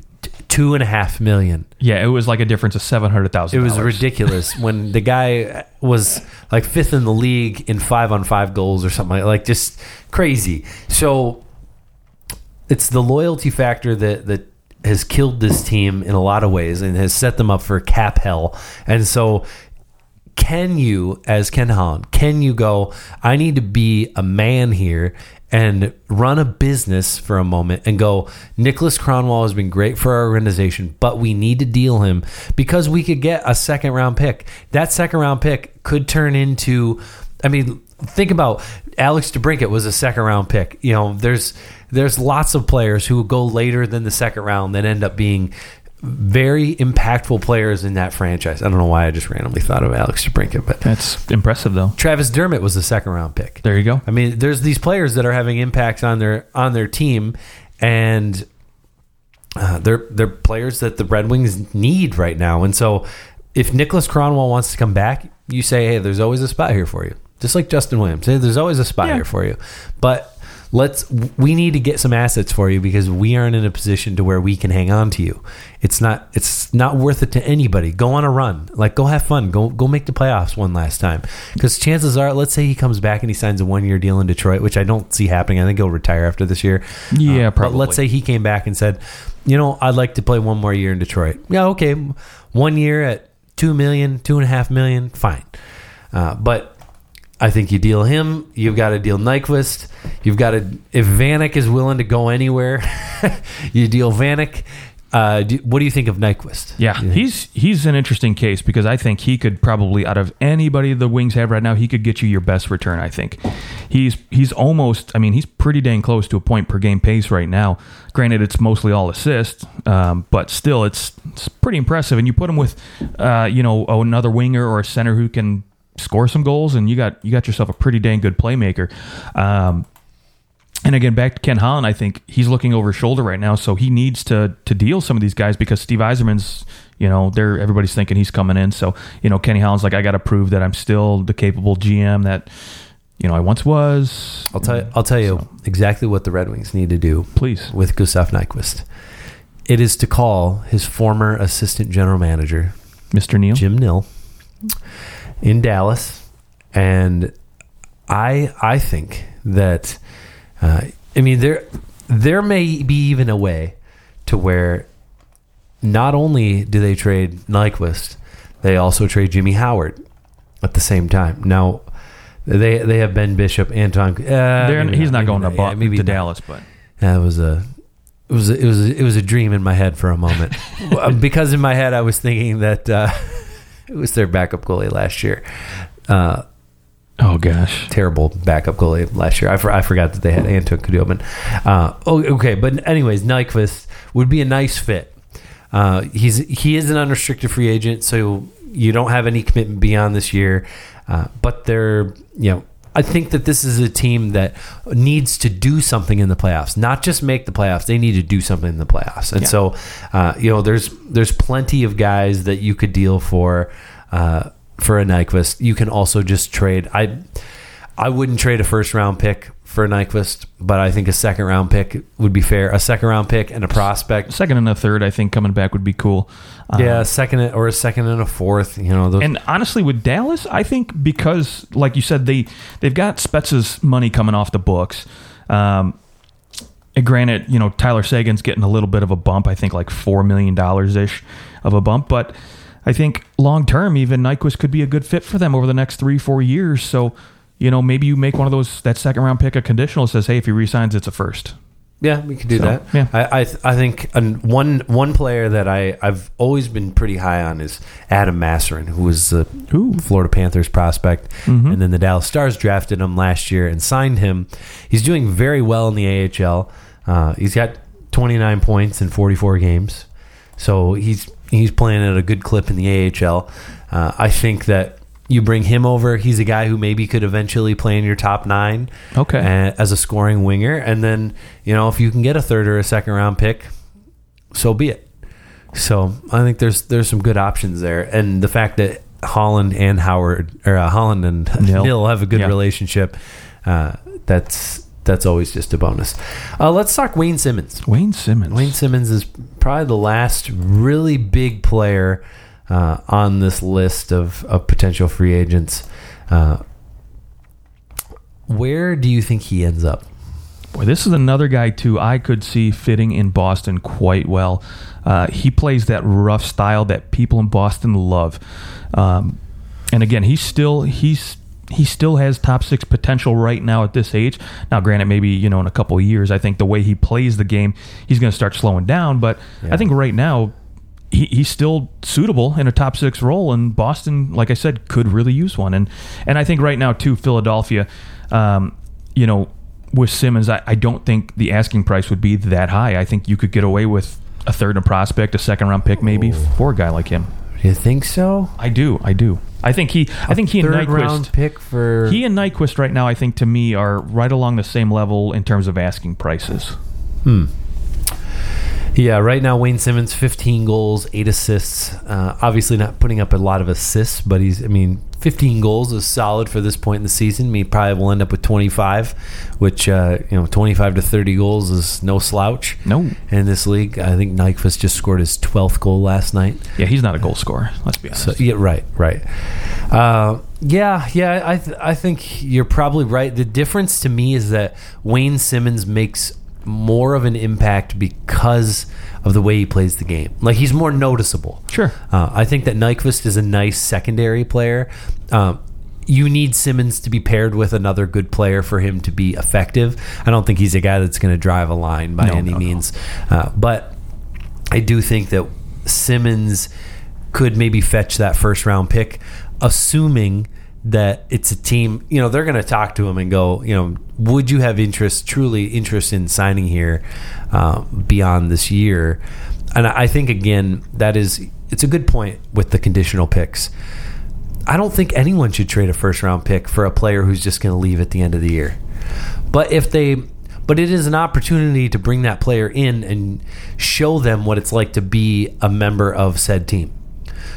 $2.5 million. Yeah, it was like a difference of $700,000. It was ridiculous when the guy was like fifth in the league in 5-on-5 goals or something like just crazy. So it's the loyalty factor that has killed this team in a lot of ways and has set them up for cap hell. And so can you, as Ken Holland, can you go, I need to be a man here and run a business for a moment and go, Nicholas Cronwall has been great for our organization, but we need to deal him because we could get a second-round pick. That second-round pick could turn into, I mean, think about Alex DeBrincat was a second-round pick. You know, there's lots of players who go later than the second round that end up being very impactful players in that franchise. I don't know why I just randomly thought of Alex DeBrincat, but that's impressive though. Travis Dermott was a second round pick. There you go. I mean, there's these players that are having impacts on their team, and they're players that the Red Wings need right now. And so, if Nicholas Cronwall wants to come back, you say, hey, there's always a spot here for you. Just like Justin Williams, hey, there's always a spot here for you, but. We need to get some assets for you because we aren't in a position to where we can hang on to you. It's not worth it to anybody. Go on a run. Like, go have fun. Go make the playoffs one last time. Because chances are, let's say he comes back and he signs a 1-year deal in Detroit, which I don't see happening. I think he'll retire after this year. Yeah, probably. But let's say he came back and said, you know, I'd like to play one more year in Detroit. Yeah, okay. 1 year at $2 million, $2.5 million, fine. But I think you deal him. You've got to deal Nyquist. You've got to, if Vanek is willing to go anywhere, you deal Vanek. What do you think of Nyquist? Yeah, he's an interesting case because I think he could probably, out of anybody the Wings have right now, he could get you your best return, I think. He's almost, I mean, he's pretty dang close to a point per game pace right now. Granted, it's mostly all assists, but still, it's pretty impressive. And you put him with, another winger or a center who can score some goals, and you got yourself a pretty dang good playmaker. And again, back to Ken Holland, I think he's looking over his shoulder right now, so he needs to deal some of these guys because Steve Yzerman's, everybody's thinking he's coming in. So, Kenny Holland's like, I got to prove that I'm still the capable GM that, I once was. I'll tell you exactly what the Red Wings need to do. Please. With Gustav Nyquist. It is to call his former assistant general manager, Mr. Neal, Jim Nill, in Dallas, and I think that there may be even a way to where not only do they trade Nyquist, they also trade Jimmy Howard at the same time. Now they have Ben Bishop, Anton. He's not going to Dallas, but that was a. It was a dream in my head for a moment because in my head I was thinking that. It was their backup goalie last year. Oh, gosh. Terrible backup goalie last year. I forgot that they had Anton Kudobin. Okay. But anyways, Nyquist would be a nice fit. He is an unrestricted free agent, so you don't have any commitment beyond this year. But they're I think that this is a team that needs to do something in the playoffs, not just make the playoffs. They need to do something in the playoffs. And so, you know, there's plenty of guys that you could deal for a Nyquist. You can also just trade. I wouldn't trade a first round pick for a Nyquist, but I think a second round pick would be fair. A second round pick and a prospect, second and a third, I think coming back would be cool. Yeah, a second and a fourth. You know, those. And honestly, with Dallas, I think because, like you said, they've got Spetz's money coming off the books. And granted, you know, Tyler Sagan's getting a little bit of a bump. I think like $4 million ish of a bump, but I think long term, even Nyquist could be a good fit for them over the next 3-4 years. So. You know, maybe you make one of those, that second round pick a conditional, says, hey, if he resigns, it's a first. Yeah, we could do that. Yeah. I think one player that I've always been pretty high on is Adam Masserin, who was the Florida Panthers prospect. Mm-hmm. And then the Dallas Stars drafted him last year and signed him. He's doing very well in the AHL. He's got 29 points in 44 games. So he's playing at a good clip in the AHL. I think that you bring him over. He's a guy who maybe could eventually play in your top nine, okay, as a scoring winger. And then, you know, if you can get a third or a second round pick, so be it. So I think there's some good options there, and the fact that Holland and Neil have a good relationship, that's always just a bonus. Let's talk Wayne Simmons. Wayne Simmons is probably the last really big player on this list of potential free agents. Where do you think he ends up? Boy, this is another guy, too, I could see fitting in Boston quite well. He plays that rough style that people in Boston love. And again, he still has top six potential right now at this age. Now, granted, maybe, you know, in a couple of years, I think the way he plays the game, he's going to start slowing down. But I think right now, he's still suitable in a top six role, and Boston, like I said, could really use one. And I think right now, too, Philadelphia, you know, with Simmons, I don't think the asking price would be that high. I think you could get away with a third and a prospect, a second round pick, maybe for a guy like him. You think so? I do. I think he and Nyquist. Third round pick for he and Nyquist right now, I think to me are right along the same level in terms of asking prices. Yeah, right now Wayne Simmons, 15 goals, 8 assists. Obviously not putting up a lot of assists, but 15 goals is solid for this point in the season. He probably will end up with 25, which 25 to 30 goals is no slouch. No, in this league. I think Nyquist just scored his 12th goal last night. Yeah, he's not a goal scorer. Let's be honest. So, yeah, right. I think you're probably right. The difference to me is that Wayne Simmons makes more of an impact because of the way he plays the game. Like, he's more noticeable. Sure. I think that Nyquist is a nice secondary player. You need Simmons to be paired with another good player for him to be effective. I don't think he's a guy that's going to drive a line by any means. No. But I do think that Simmons could maybe fetch that first round pick, assuming that it's a team, you know, they're going to talk to him and go, you know, would you have interest in signing here beyond this year? And I think, again, it's a good point with the conditional picks. I don't think anyone should trade a first round pick for a player who's just going to leave at the end of the year. But it is an opportunity to bring that player in and show them what it's like to be a member of said team.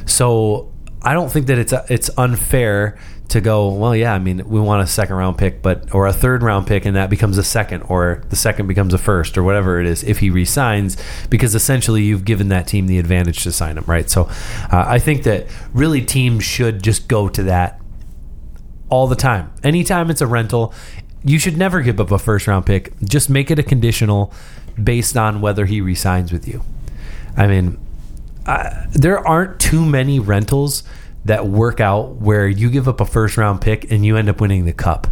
So I don't think that it's unfair to go, well, yeah, I mean, we want a second round pick, or a third round pick, and that becomes a second, or the second becomes a first, or whatever it is, if he resigns, because essentially you've given that team the advantage to sign him, right? So I think that really teams should just go to that all the time. Anytime it's a rental, you should never give up a first round pick. Just make it a conditional based on whether he resigns with you. I mean, there aren't too many rentals that work out where you give up a first-round pick and you end up winning the cup.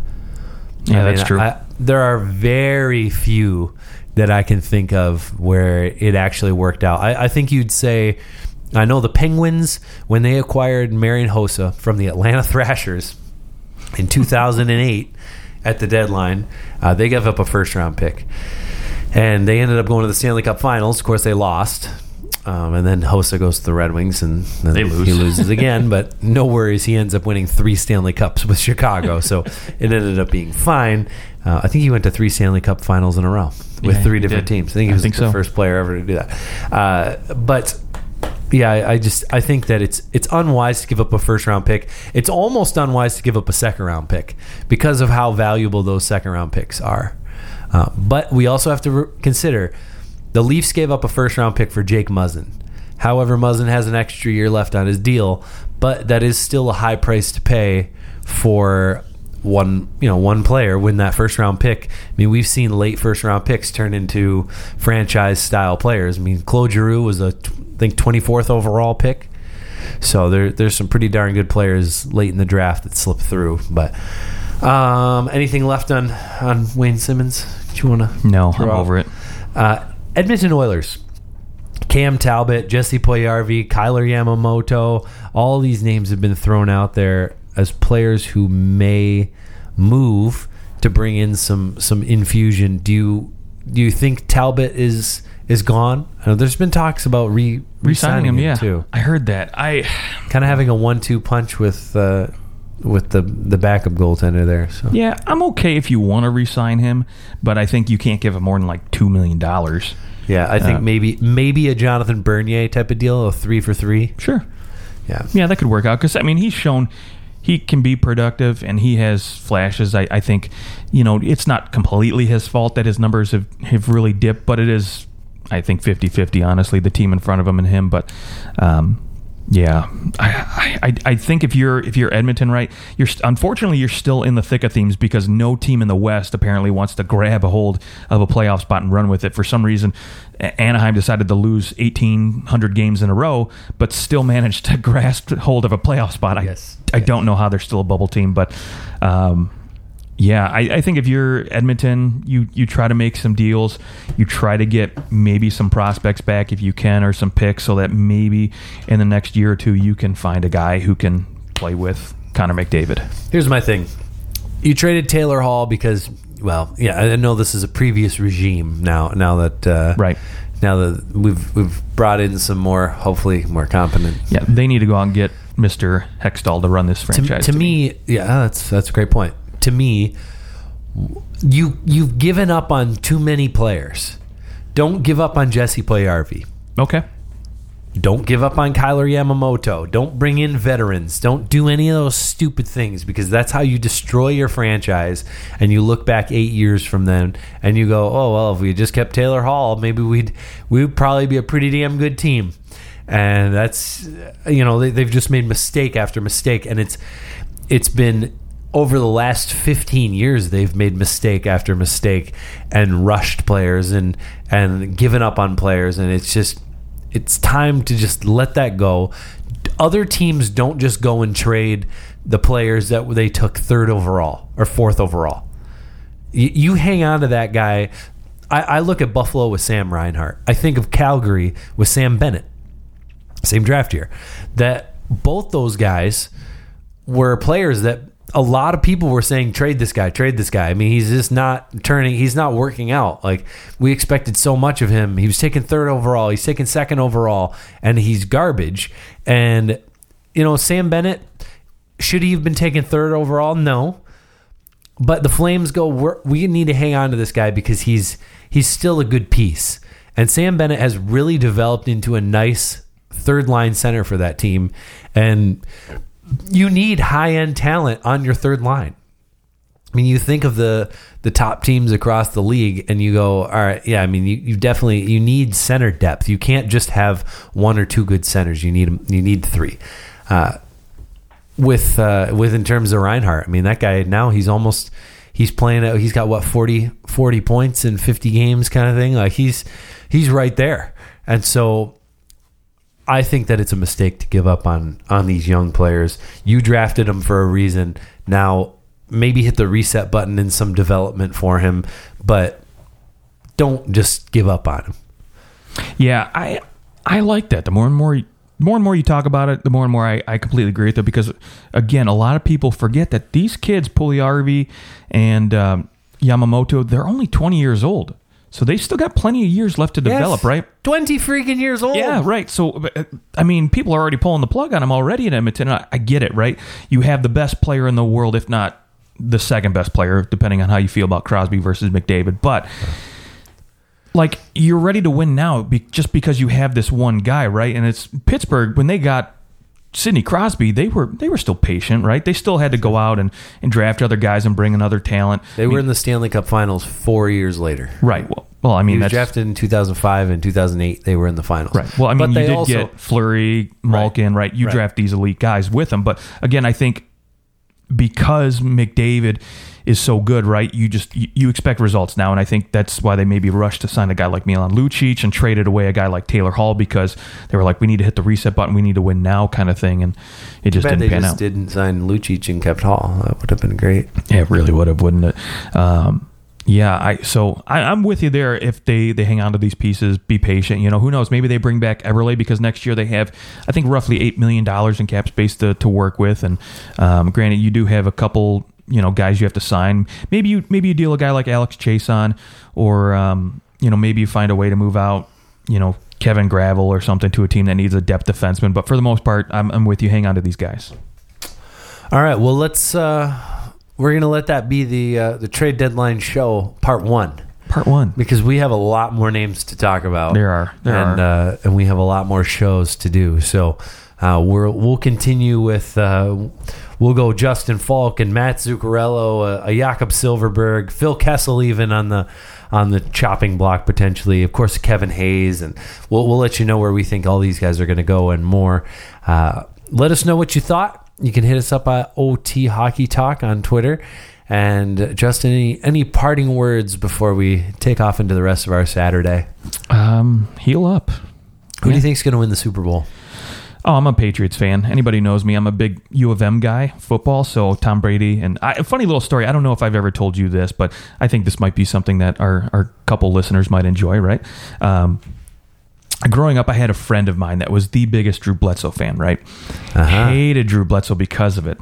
Yeah, that's true. There are very few that I can think of where it actually worked out. I think you'd say, I know the Penguins, when they acquired Marian Hossa from the Atlanta Thrashers in 2008 at the deadline, they gave up a first-round pick. And they ended up going to the Stanley Cup Finals. Of course, they lost. And then Hossa goes to the Red Wings, and then he loses again. But no worries, he ends up winning 3 Stanley Cups with Chicago, so it ended up being fine. I think he went to 3 Stanley Cup finals in a row with 3 different teams. I think he was the first player ever to do that. But yeah, I think that it's unwise to give up a first round pick. It's almost unwise to give up a second round pick because of how valuable those second round picks are. But we also have to consider. The Leafs gave up a first-round pick for Jake Muzzin. However, Muzzin has an extra year left on his deal, but that is still a high price to pay for one player when that first-round pick. I mean, we've seen late first-round picks turn into franchise-style players. I mean, Claude Giroux was I think 24th overall pick, so there's some pretty darn good players late in the draft that slip through. But anything left on Wayne Simmons? Do you want to? No, I'm over it. Edmonton Oilers, Cam Talbot, Jesse Puljujarvi, Kyler Yamamoto, all these names have been thrown out there as players who may move to bring in some infusion. Do you think Talbot is gone? I know there's been talks about re-signing him too. I heard that. I kind of having a 1-2 punch with the backup goaltender there. So. Yeah, I'm okay if you want to re-sign him, but I think you can't give him more than like $2 million. Yeah, I think maybe a Jonathan Bernier type of deal, a 3-for-3. Sure. Yeah, that could work out because, I mean, he's shown he can be productive and he has flashes. I think, it's not completely his fault that his numbers have really dipped, but it is, I think, 50-50, honestly, the team in front of him and him. But, yeah, I think if you're Edmonton, right, unfortunately you're still in the thick of things because no team in the West apparently wants to grab a hold of a playoff spot and run with it. For some reason, Anaheim decided to lose 1,800 games in a row, but still managed to grasp hold of a playoff spot. I don't know how they're still a bubble team, but yeah, I think if you're Edmonton, you try to make some deals. You try to get maybe some prospects back if you can or some picks so that maybe in the next year or two you can find a guy who can play with Connor McDavid. Here's my thing. You traded Taylor Hall because, well, yeah, I know this is a previous regime now that right. Now that we've brought in some more, hopefully more competent. Yeah, they need to go out and get Mr. Hextall to run this franchise. To me, yeah, that's a great point. To me, you've given up on too many players. Don't give up on Jesse Puljujarvi. Okay. Don't give up on Kyler Yamamoto. Don't bring in veterans. Don't do any of those stupid things because that's how you destroy your franchise. And you look back 8 years from then and you go, oh well, if we just kept Taylor Hall, maybe we'd probably be a pretty damn good team. And that's they've just made mistake after mistake, and it's been. Over the last 15 years, they've made mistake after mistake and rushed players and given up on players. And it's time to just let that go. Other teams don't just go and trade the players that they took 3rd overall or 4th overall. You hang on to that guy. I look at Buffalo with Sam Reinhart. I think of Calgary with Sam Bennett. Same draft year. That both those guys were players that a lot of people were saying, trade this guy. I mean, he's just he's not working out. Like, we expected so much of him. He was taken 3rd overall. He's taken 2nd overall, and he's garbage. And, Sam Bennett, should he have been taken 3rd overall? No. But the Flames go, we need to hang on to this guy because he's still a good piece. And Sam Bennett has really developed into a nice 3rd-line center for that team. And you need high-end talent on your 3rd line. I mean, you think of the top teams across the league and you go, all right, yeah, I mean, you definitely you need center depth. You can't just have 1 or 2 good centers. You need 3. With in terms of Reinhardt, I mean, that guy now he's playing out. He's got what 40 points in 50 games kind of thing. Like he's right there. And so I think that it's a mistake to give up on these young players. You drafted him for a reason. Now, maybe hit the reset button in some development for him, but don't just give up on him. Yeah, I like that. The more and more you talk about it, the more and more I completely agree with it because, again, a lot of people forget that these kids, Puljujarvi and Yamamoto, they're only 20 years old. So they still got plenty of years left to develop, right? 20 freaking years old. Yeah, right. So, I mean, people are already pulling the plug on him already in Edmonton. I get it, right? You have the best player in the world, if not the second best player, depending on how you feel about Crosby versus McDavid. But, like, you're ready to win now just because you have this one guy, right? And it's Pittsburgh, when they got Sidney Crosby, they were still patient, right? They still had to go out and draft other guys and bring another talent. They were in the Stanley Cup Finals 4 years later. Right. Well, I mean, he was drafted in 2005 and 2008. They were in the finals. Right. Well, I mean, you did also get Fleury, Malkin, right? You draft these elite guys with them. But again, I think because McDavid is so good, right? You expect results now, and I think that's why they maybe rushed to sign a guy like Milan Lucic and traded away a guy like Taylor Hall because they were like, we need to hit the reset button, we need to win now, kind of thing, and it just didn't pan out. They just didn't sign Lucic and kept Hall. That would have been great. Yeah, it really would have, wouldn't it? I'm with you there. If they hang on to these pieces, be patient. You know, who knows? Maybe they bring back Eberle because next year they have, I think, roughly $8 million in cap space to work with. And granted, you do have a couple, you know, guys you have to sign. Maybe you deal a guy like Alex Chason, or you know, maybe you find a way to move out, you know, Kevin Gravel or something to a team that needs a depth defenseman. But for the most part, I'm with you. Hang on to these guys. All right. Well, let's. We're going to let that be the trade deadline show, part one, because we have a lot more names to talk about. There are. And we have a lot more shows to do. So we'll continue with we'll go Justin Falk and Matt Zuccarello, Jakob Silverberg, Phil Kessel, even on the chopping block potentially. Of course, Kevin Hayes, and we'll let you know where we think all these guys are going to go and more. Let us know what you thought. You can hit us up at OT Hockey Talk on Twitter. And Justin, any parting words before we take off into the rest of our Saturday? Heal up. Who do you think is going to win the Super Bowl? Oh, I'm a Patriots fan. Anybody knows me. I'm a big U of M guy, football. So Tom Brady. And a funny little story. I don't know if I've ever told you this, but I think this might be something that our couple listeners might enjoy, right? Growing up, I had a friend of mine that was the biggest Drew Bledsoe fan, right? Hated Drew Bledsoe because of it.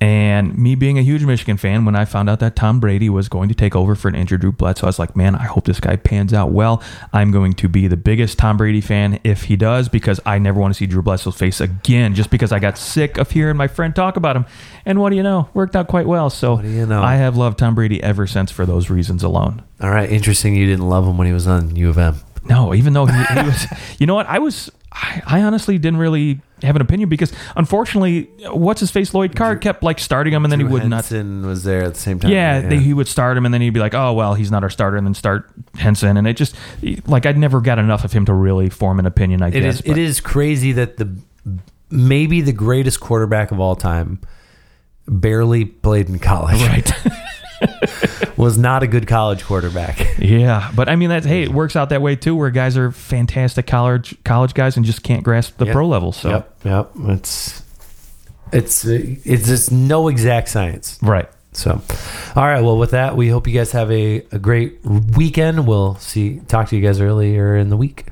And me being a huge Michigan fan, when I found out that Tom Brady was going to take over for an injured Drew Bledsoe, I was like, man, I hope this guy pans out well. I'm going to be the biggest Tom Brady fan if he does, because I never want to see Drew Bledsoe's face again, just because I got sick of hearing my friend talk about him. And what do you know? Worked out quite well. So I have loved Tom Brady ever since for those reasons alone. All right. Interesting. You didn't love him when he was on U of M. No, even though he was, you know what? I honestly didn't really have an opinion because, unfortunately, what's-his-face Lloyd Carr kept, like, starting him, and then Drew he would Henson not. Was there at the same time. Yeah. He would start him, and then he'd be like, oh, well, he's not our starter, and then start Henson. And it just, like, I'd never got enough of him to really form an opinion, I guess. It is crazy that maybe the greatest quarterback of all time barely played in college. Right. Was not a good college quarterback. Yeah, but I mean, it works out that way too, where guys are fantastic college guys and just can't grasp the pro level. So yep, it's just no exact science, right? So, all right. Well, with that, we hope you guys have a great weekend. We'll talk to you guys earlier in the week.